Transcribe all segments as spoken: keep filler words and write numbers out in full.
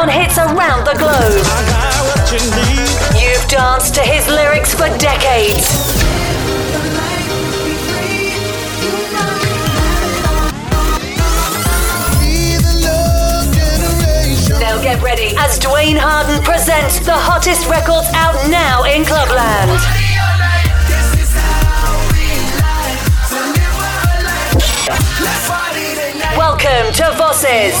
on hits around the globe. I got what you need. You've danced to his lyrics for decades. Now get ready as Dwayne Harden presents the hottest records out now in Clubland. Welcome to Vosses.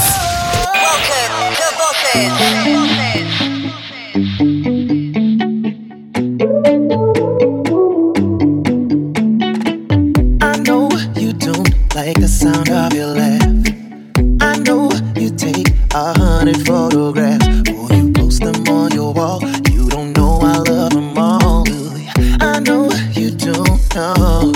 Welcome to Vosses. I know you don't like the sound of your laugh. I know you take a hundred photographs. Oh, you post them on your wall. You don't know I love them all. I know you don't know.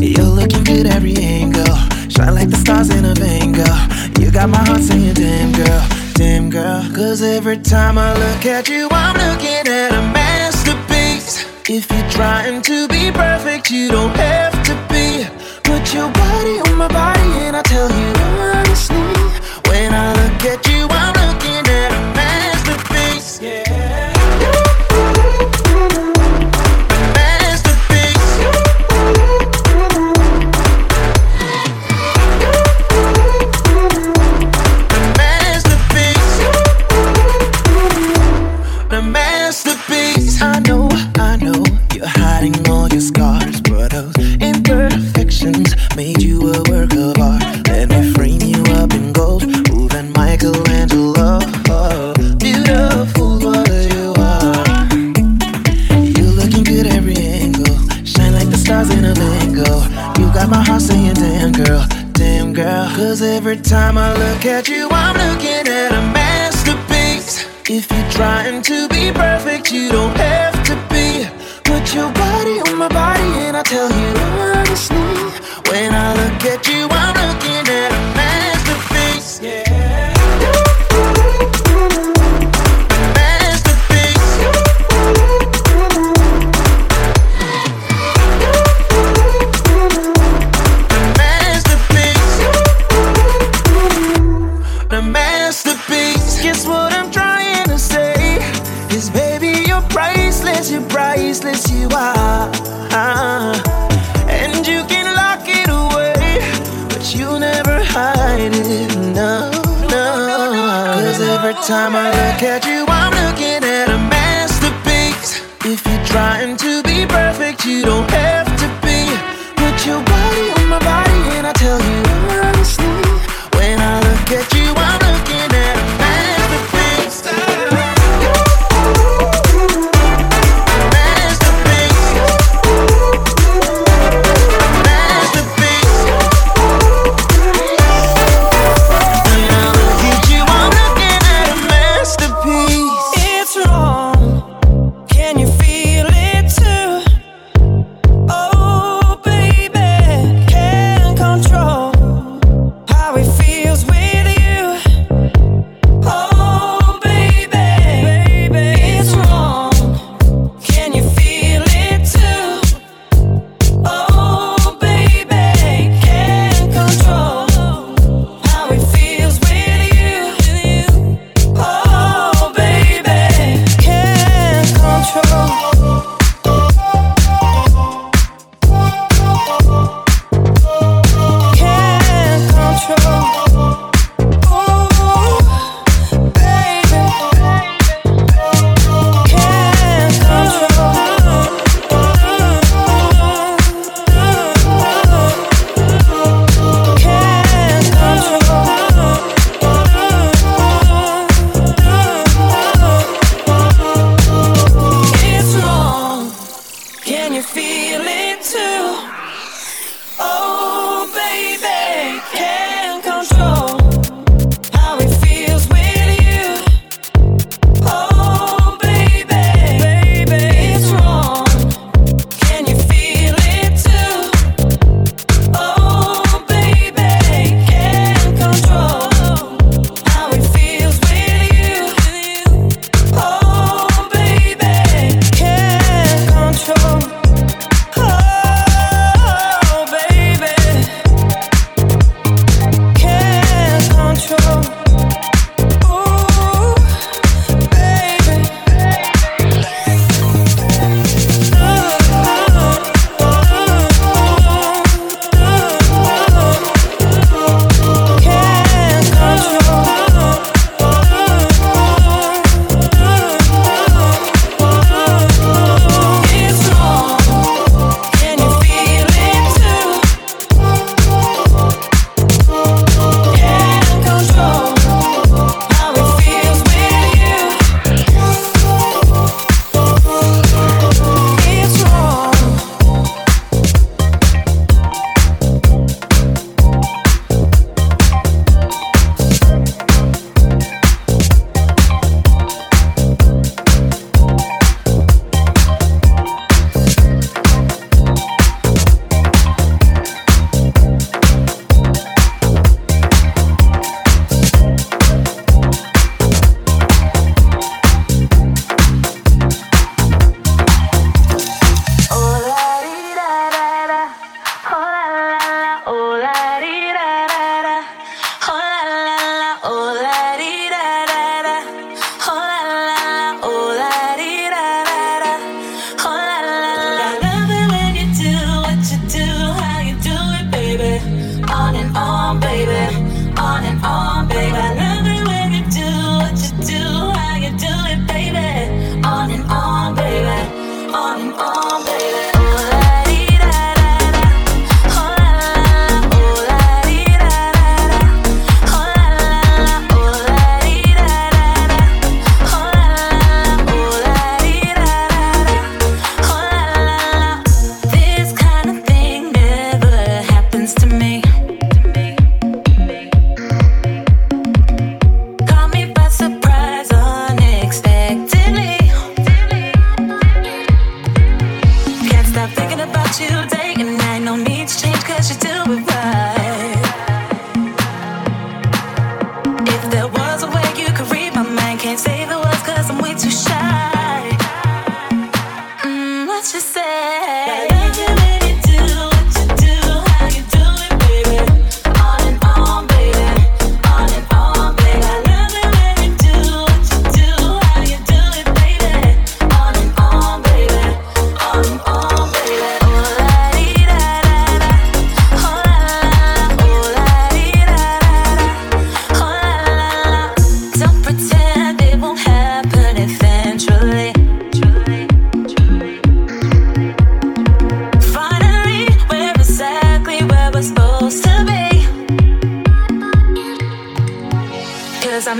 You're looking good every angle. Shine like the stars in a vein, girl. You got my heart saying, damn girl, damn girl. Cause every time I look at you, I'm looking at a masterpiece. If you're trying to be perfect, you don't have to be. Put your body on my body and I tell you honestly, when I look at you, I'm looking at a masterpiece. Yeah. Cause every time I look at you, I'm looking at a masterpiece. If you're trying to be perfect, you don't have to be. Put your body on my body and I tell you honestly, when I look at you, I'm looking at a masterpiece. Yeah. Time I look at you, I'm looking at a masterpiece. If you're trying to be perfect, you don't have to be. Put your body on my body and I tell you honestly, when I look at you, I'm looking at a masterpiece.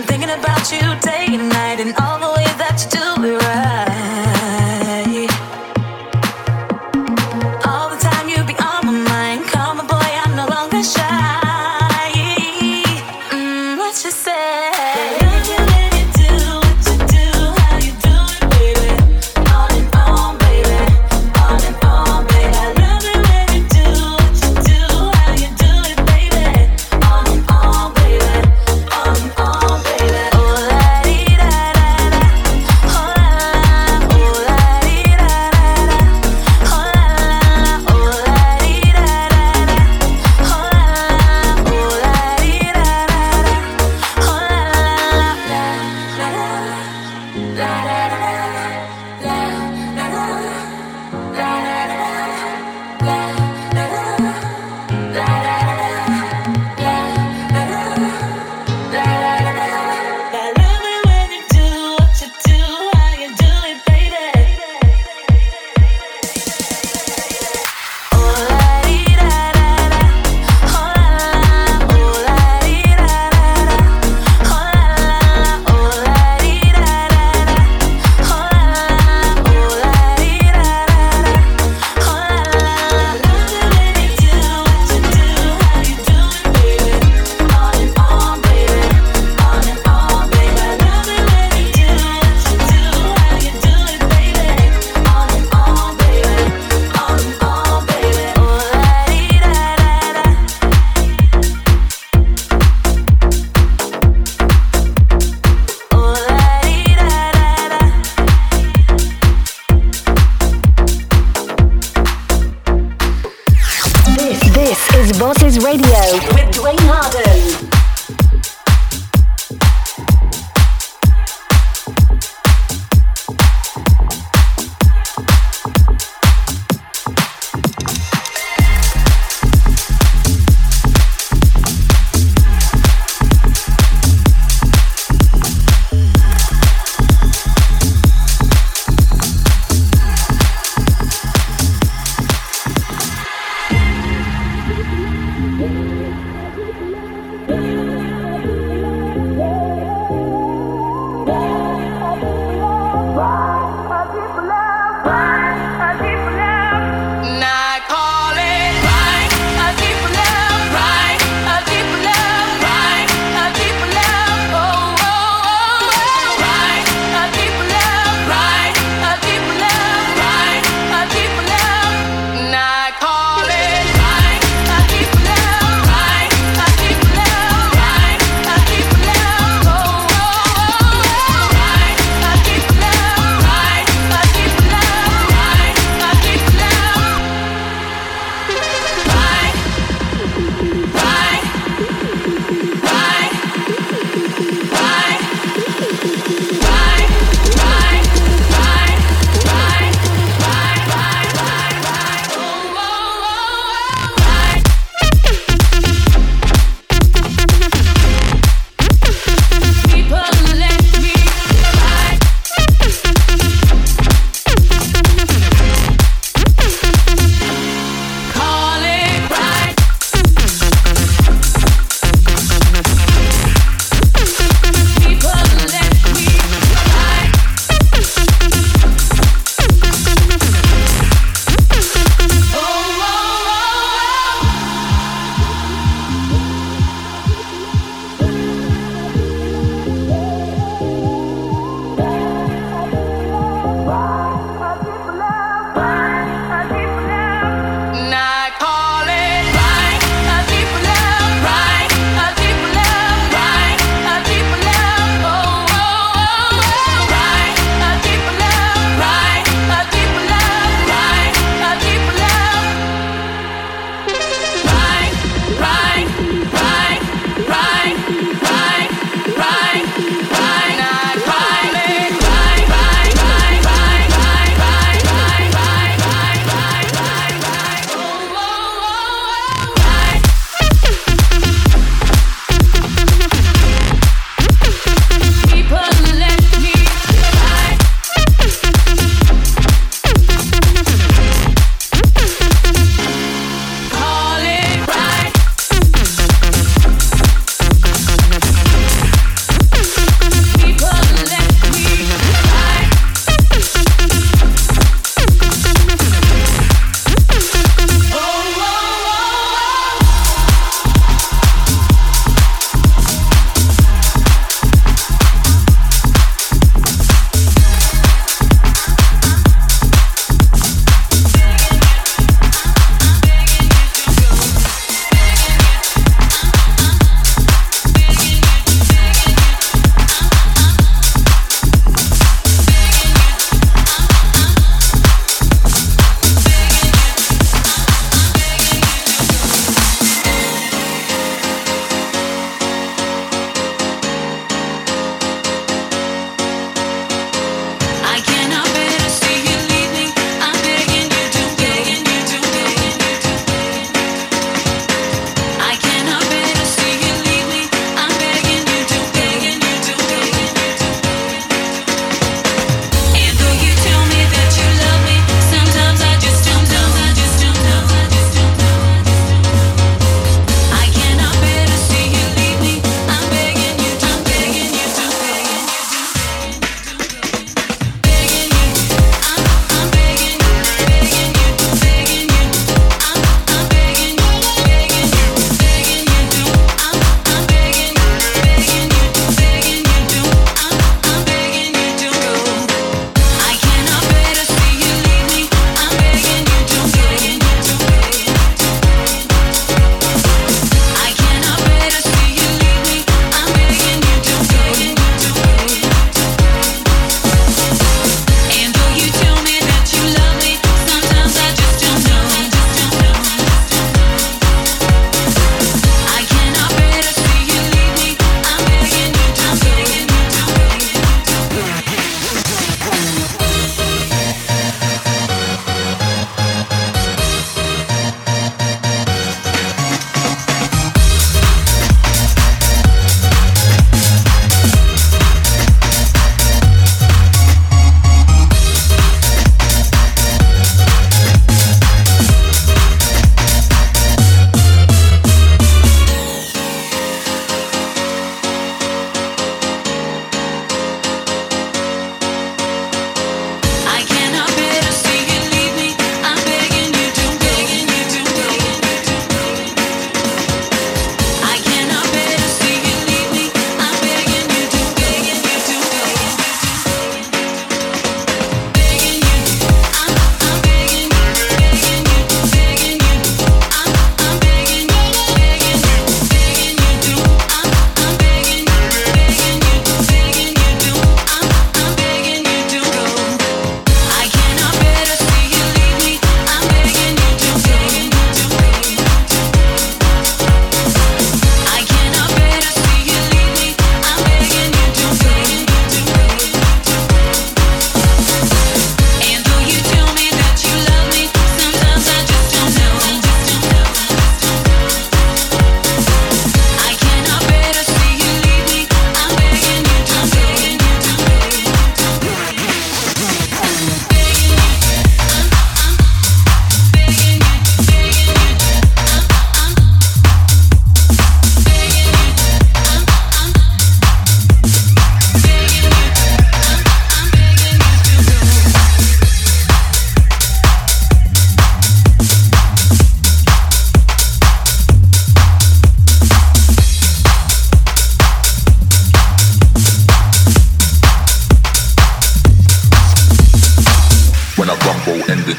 I'm thinking about you day and night, and all the way that you do it right. All the time you be on my mind. Call my boy, I'm no longer shy. Mm, what you say? Oh,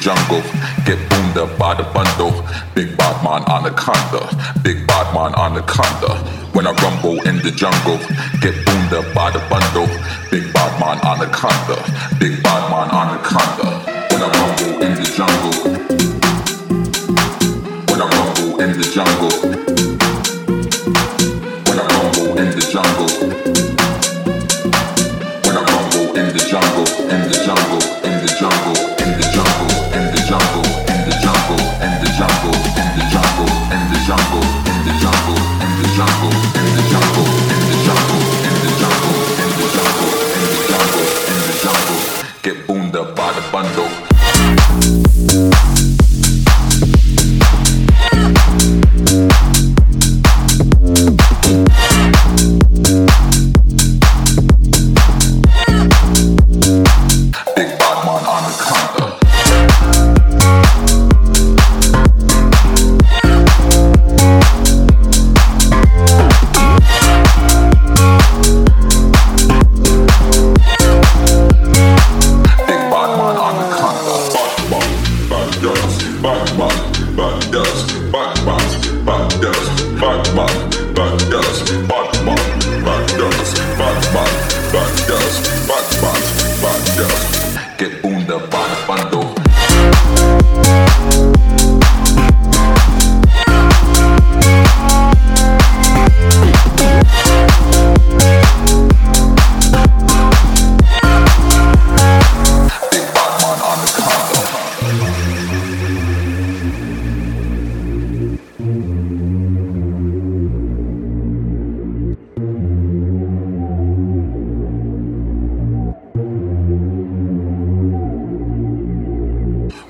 jungle. Get boomed up by the bundle. Big bad man anaconda. Big bad man anaconda. When I rumble in the jungle. Get boomed up by the bundle. Big bad man anaconda. Big bad man anaconda. When I rumble in the jungle. When I rumble in the jungle. When I rumble in the jungle. In the jungle, in the jungle, in the jungle, in the jungle, in the jungle, in the jungle, in the jungle, in the jungle, in the jungle, in the jungle, in the jungle, in the jungle, in the jungle, in the jungle, in the jungle, in the jungle, in the jungle, get boomed up by the bundle.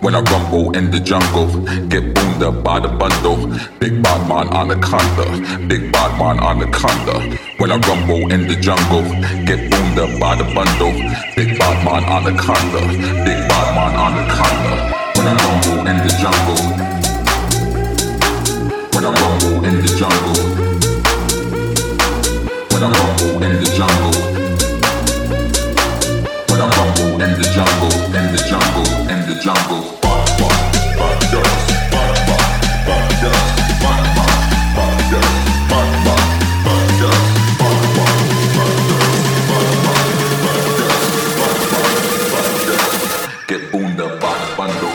When I rumble in the jungle, get boomed up by the bundle. Big bad man anaconda, big bad man anaconda. When I rumble in the jungle, get boomed up by the bundle. Big bad man anaconda, big bad man anaconda. When I rumble in the jungle, when I rumble in the jungle, when I rumble in the jungle. When I rumble in the jungle, in the jungle, in the jungle. Bad bad, bad girls, bad bad, bad girls, bad bad, bad girls, bad bad, bad girls, bad bad, bad girls, bad bad, bad girls, bad bad, bad girls. Get boomed up by the bundle.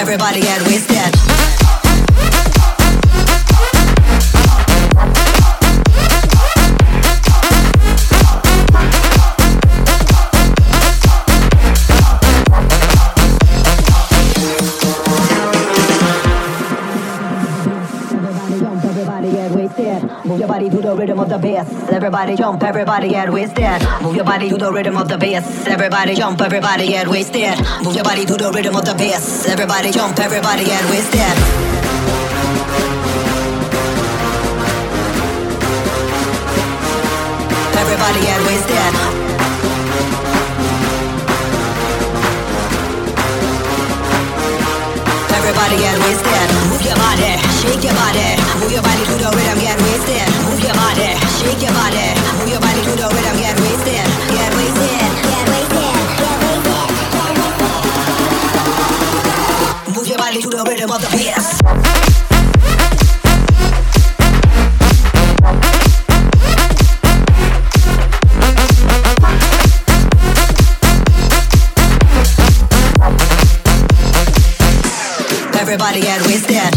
Everybody get wasted. Move your body to the rhythm of the bass. Everybody jump, everybody get wasted. Move your body to the rhythm of the bass. Everybody jump, everybody get wasted. Move your body to the rhythm of the bass. Everybody jump, everybody get wasted. Everybody get wasted. Everybody get wasted. Move your body, shake your body. Move your body to the rhythm, get wasted. Move your body, shake your body. Move your body to the rhythm, get wasted. Get wasted, get wasted, get wasted, get wasted. Move your body to the rhythm of the bass. Everybody get wasted.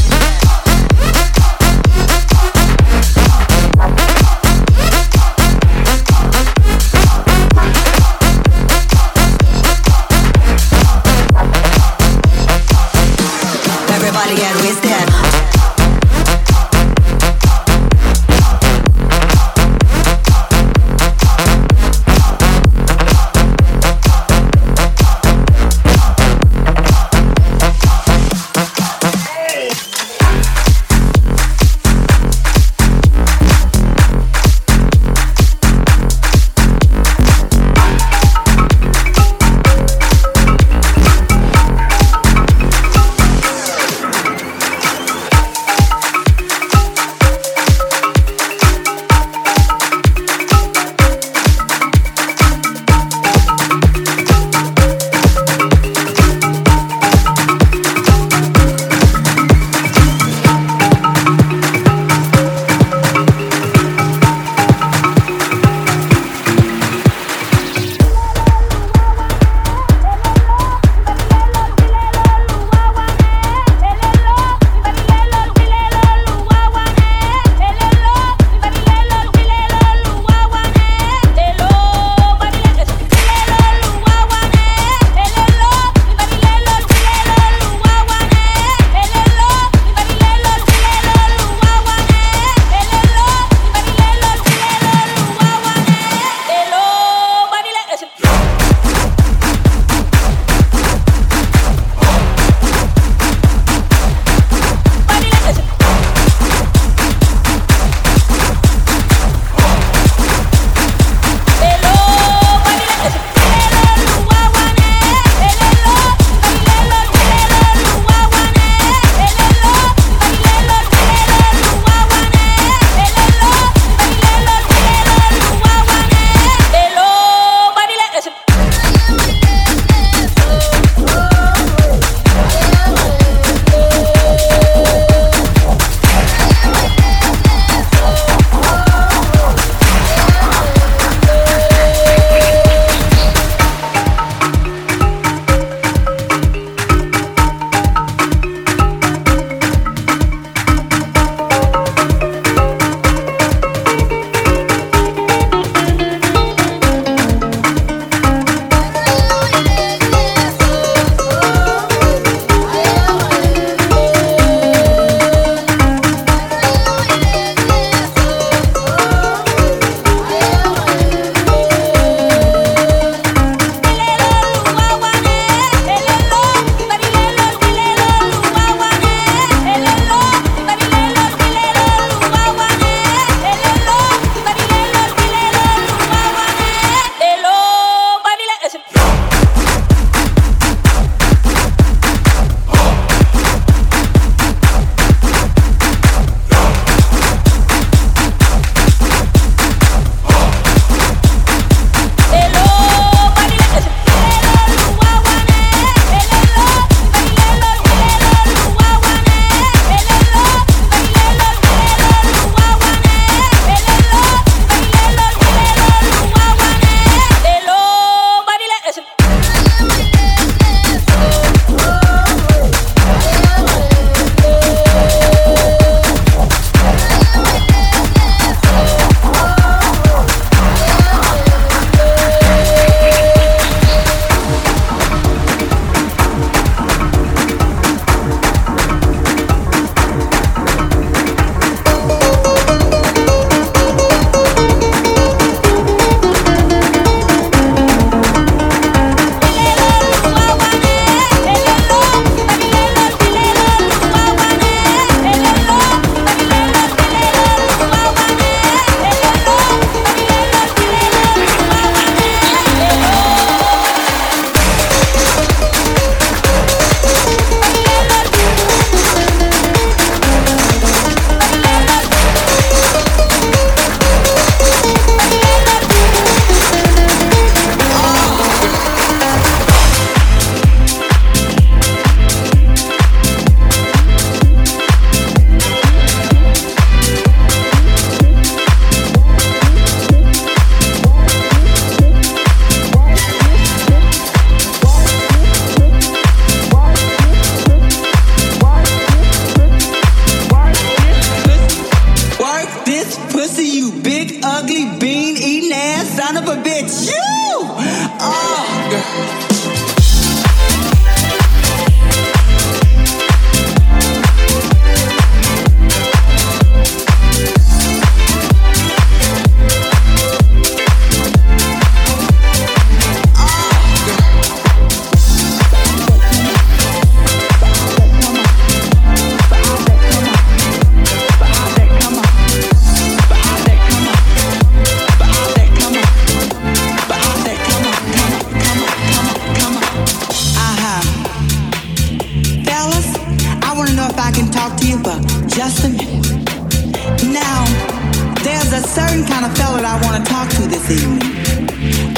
evening.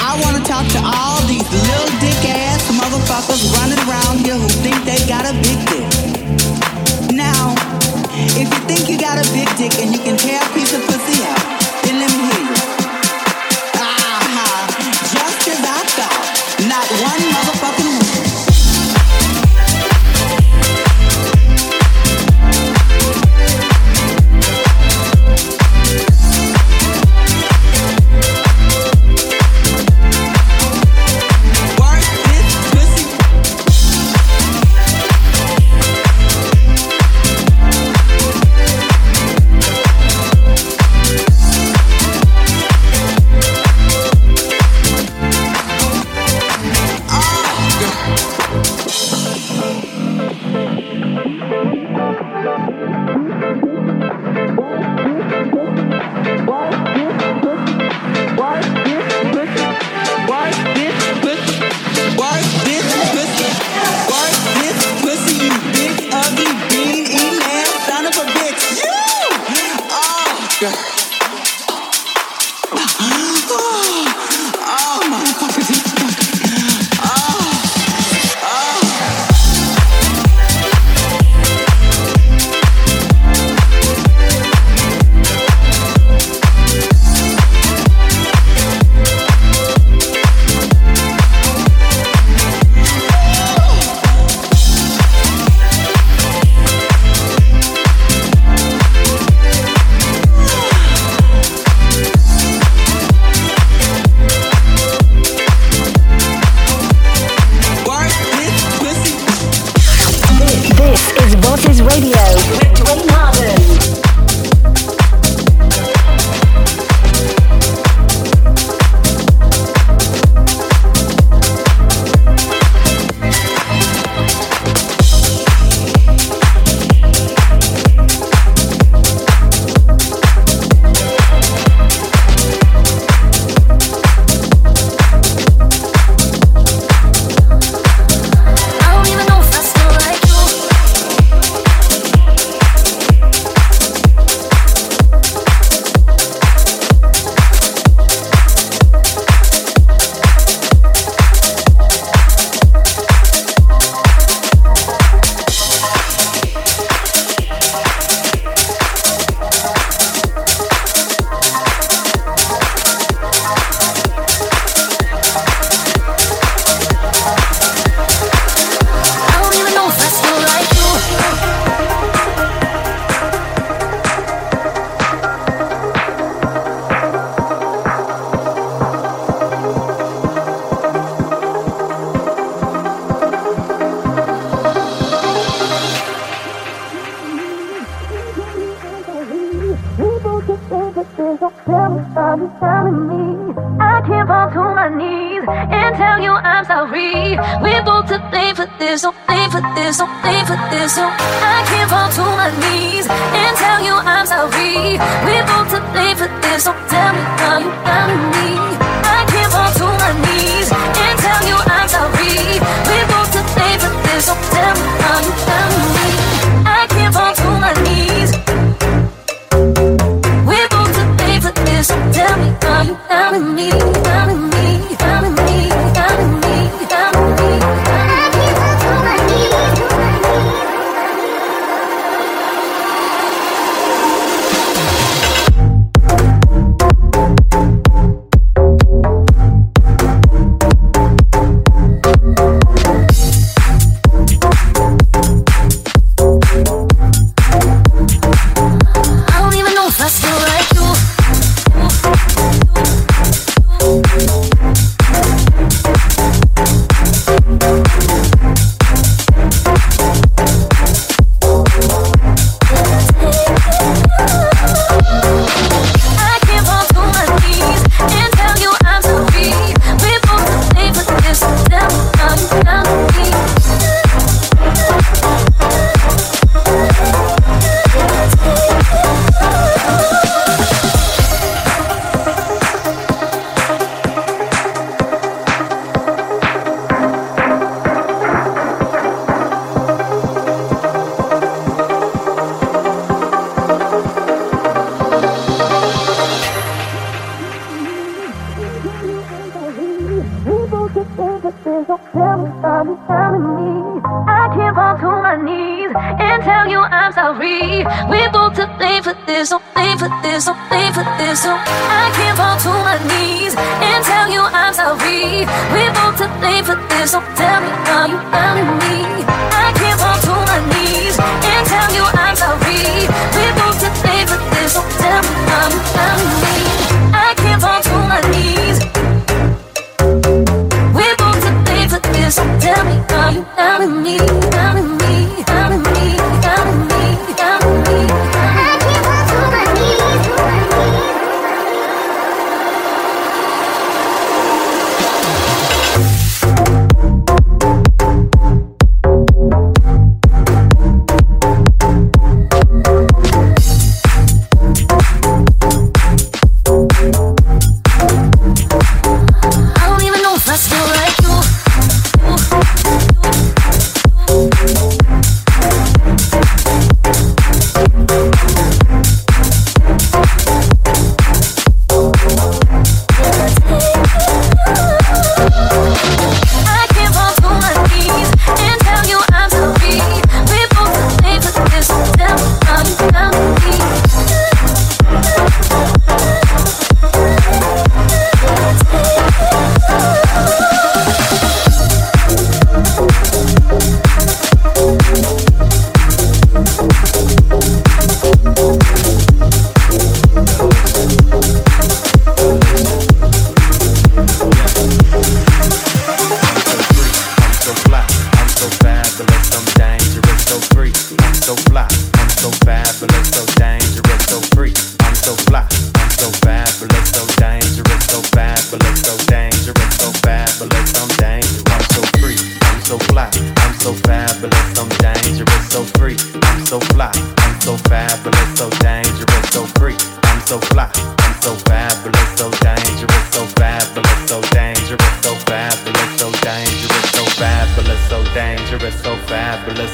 I want to talk to all these little dick-ass motherfuckers running around here who think they got a big dick. Now, if you think you got a big dick and you can tear a piece of pussy out, then let me hear you. Aha, just as I thought, not one motherfucking woman. This is a film understanding me. I can't fall to my knees and tell you I'm sorry. We're both to blame for this, oh blame for this, oh blame for this. Oh, I can't fall to my knees and tell you I'm sorry. We're both to blame for this, oh tell me how you found me. I can't fall to my knees and tell you I'm sorry. We're both to blame for this, oh tell me how you found me. I can't fall to my knees. So tell me, are you down with me, down with me, down with me, down with me, down with me? I can't fall to my knees, to my knees. I don't even know if I still like you.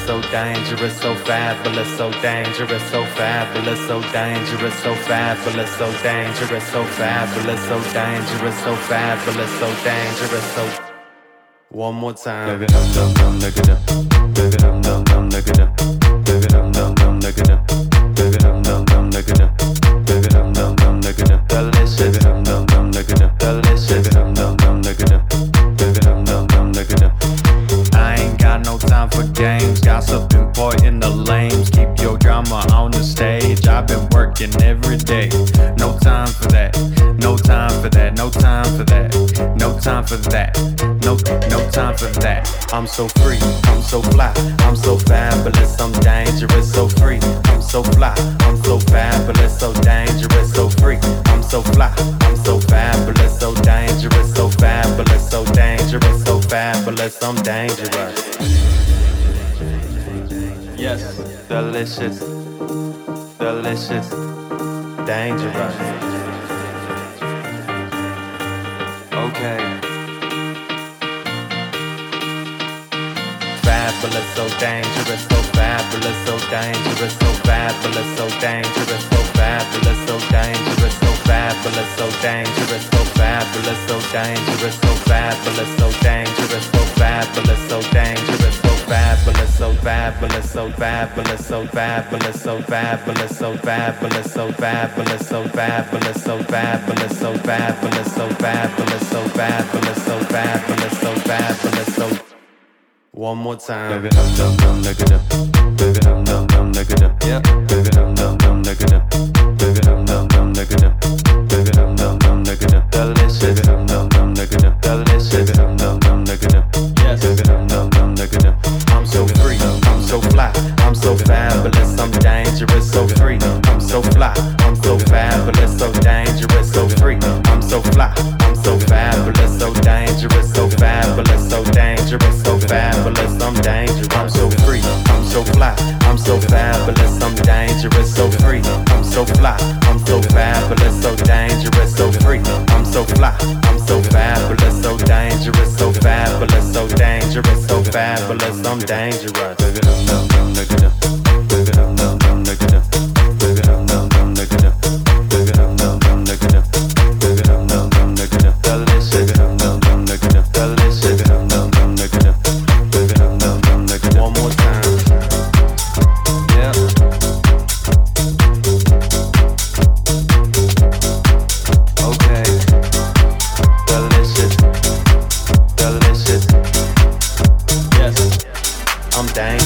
Fabulous, so dangerous, so fabulous, so dangerous, so fabulous, so dangerous, so. One more time. Baby, dum dum dum, nigga dum. Baby, dum dum dum, nigga dum. Baby, dum dum dum, nigga dum. Baby, dum dum dum, nigga dum. Baby, dum dum dum, nigga dum. Delicious. Baby, dum dum dum, nigga dum. Delicious. Baby, dum dum dum, nigga dum. Baby, dum dum dum, nigga dum. I ain't got no time for games, gossip, and boy in the lanes. Keep your drama on the stage. I've been working every day. No time for that. No time for that. No time for that. No time for that. No, no time for that. I'm so free. I'm so fly. I'm so fabulous. I'm dangerous. So free. I'm so fly. I'm so fabulous. So dangerous. So free. I'm so fly. I'm so fabulous. So dangerous. So fabulous. So dangerous. So fabulous. I'm dangerous. Yes. Delicious. Delicious. Dangerous. Okay. Fabulous, so dangerous, so fabulous, so dangerous, so fabulous, so dangerous, so fabulous, so dangerous, so fabulous, so dangerous, so fabulous, so dangerous, so fabulous, so dangerous, so fabulous, so dangerous, so fabulous, so fabulous, so fabulous, so fabulous, so fabulous, so fabulous, so fabulous, so fabulous, so fabulous, so fabulous, so fabulous, so fabulous, so fabulous, so fabulous, so. One more time. Baby, dum dum dum, nigga dum. Baby, dum dum dum, nigga dum. Yeah. Baby, dum dum dum, nigga dum. Baby, dum dum dum, nigga dum. Baby, dum dum dum, nigga dum. Delicious. Baby, dum dum dum, nigga dum. Delicious. Baby, dum dum dum, nigga dum. Yes. Baby, dum dum dum, nigga dum. I'm so free. I'm so fly. I'm so fabulous. I'm dangerous. So free. I'm so fly. I'm so fabulous. So dangerous. So free. I'm so fly. I'm so fabulous. So dangerous. So fabulous. So dangerous. So fabulous. I'm dangerous. I'm so free. I'm so fly. I'm so fabulous. I'm dangerous. So free. I'm so fly. I'm so fabulous. So dangerous. So free. I'm so fly. I'm so fabulous. So dangerous. So fabulous. So dangerous. So fabulous. I'm dangerous. Baby, dum dum dum, nigga dum. Baby, dum dum dum, nigga dum. Baby, dum dum dum, nigga dum. Baby, dum dum dum, nigga dum. Baby, dum dum dum, nigga dum. Delicious. Baby, dum dum dum, nigga dum. Delicious. Baby, dum dum. thing.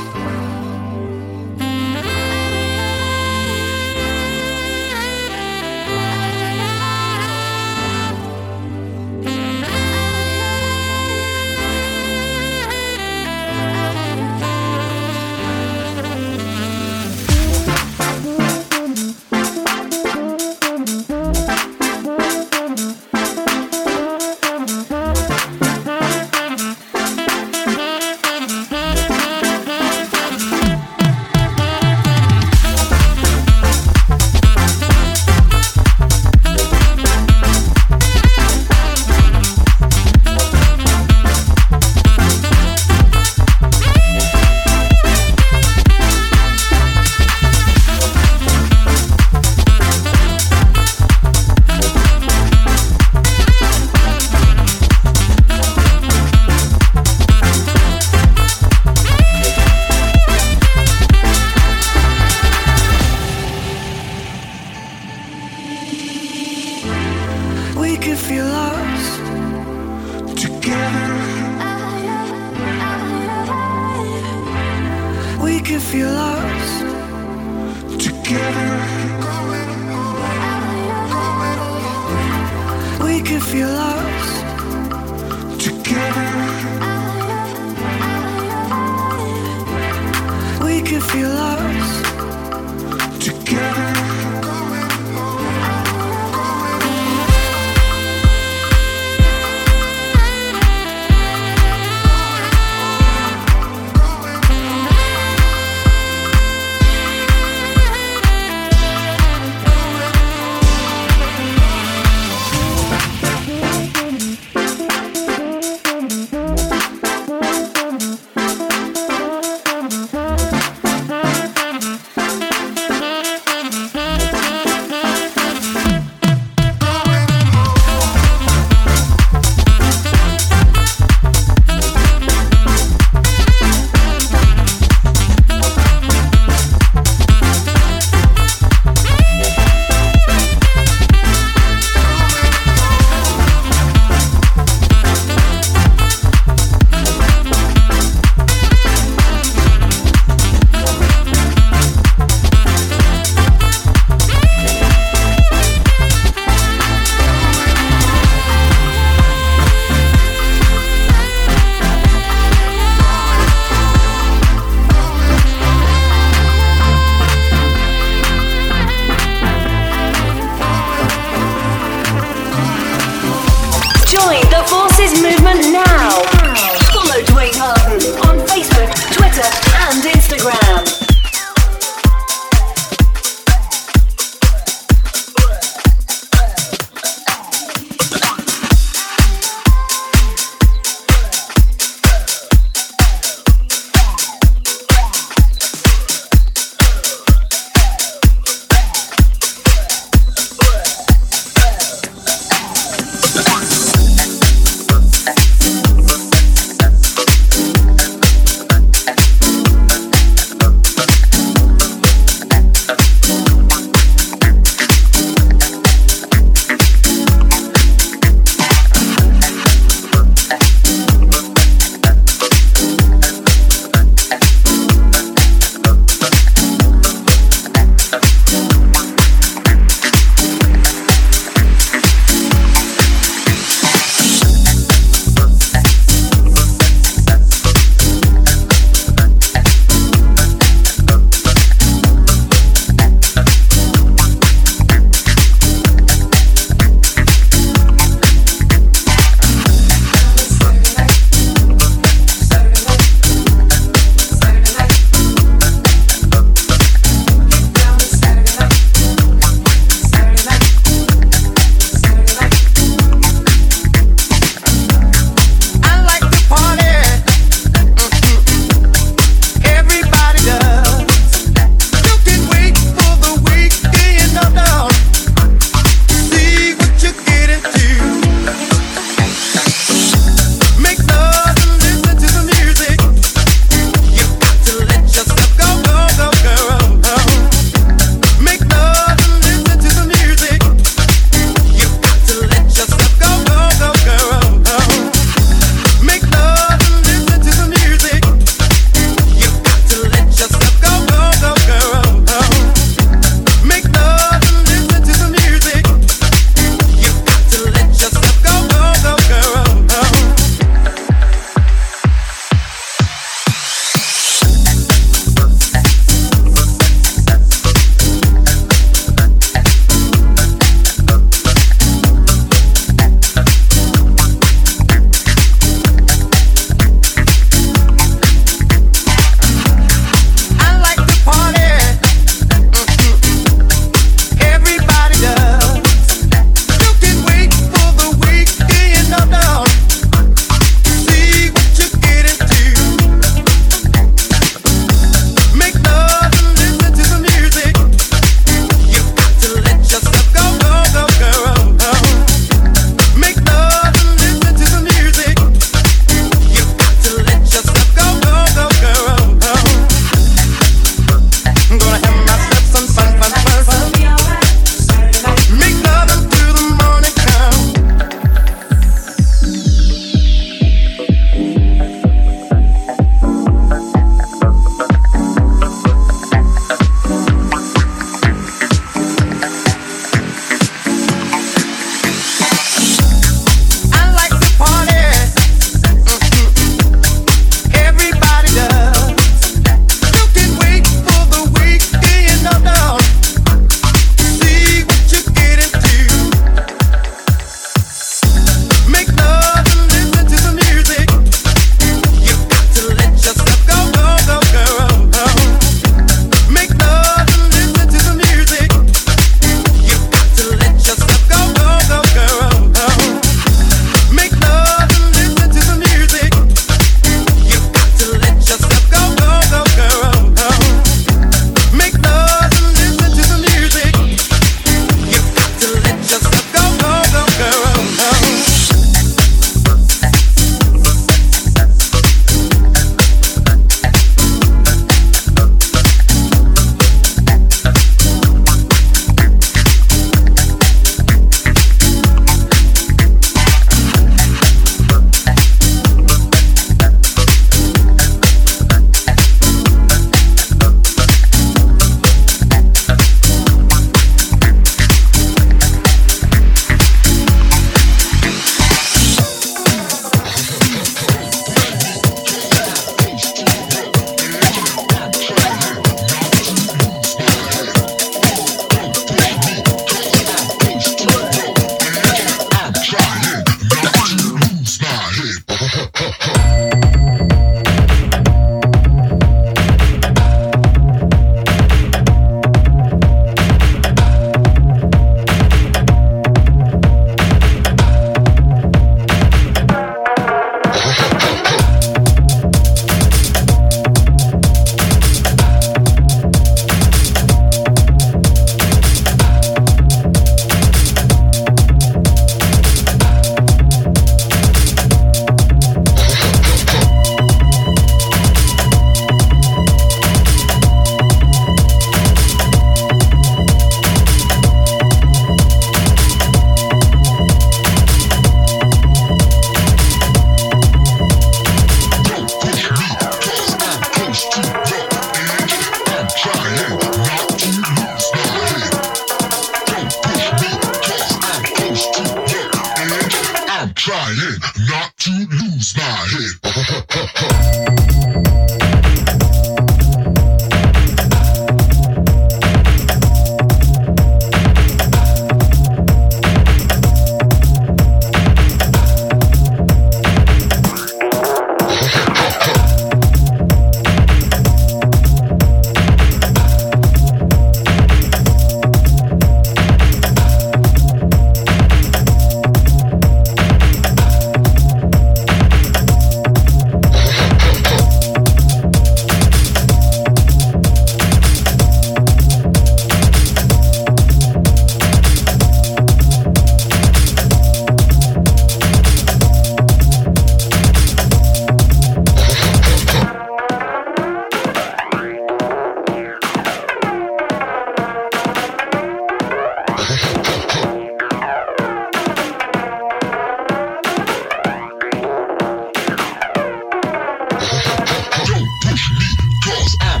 X F.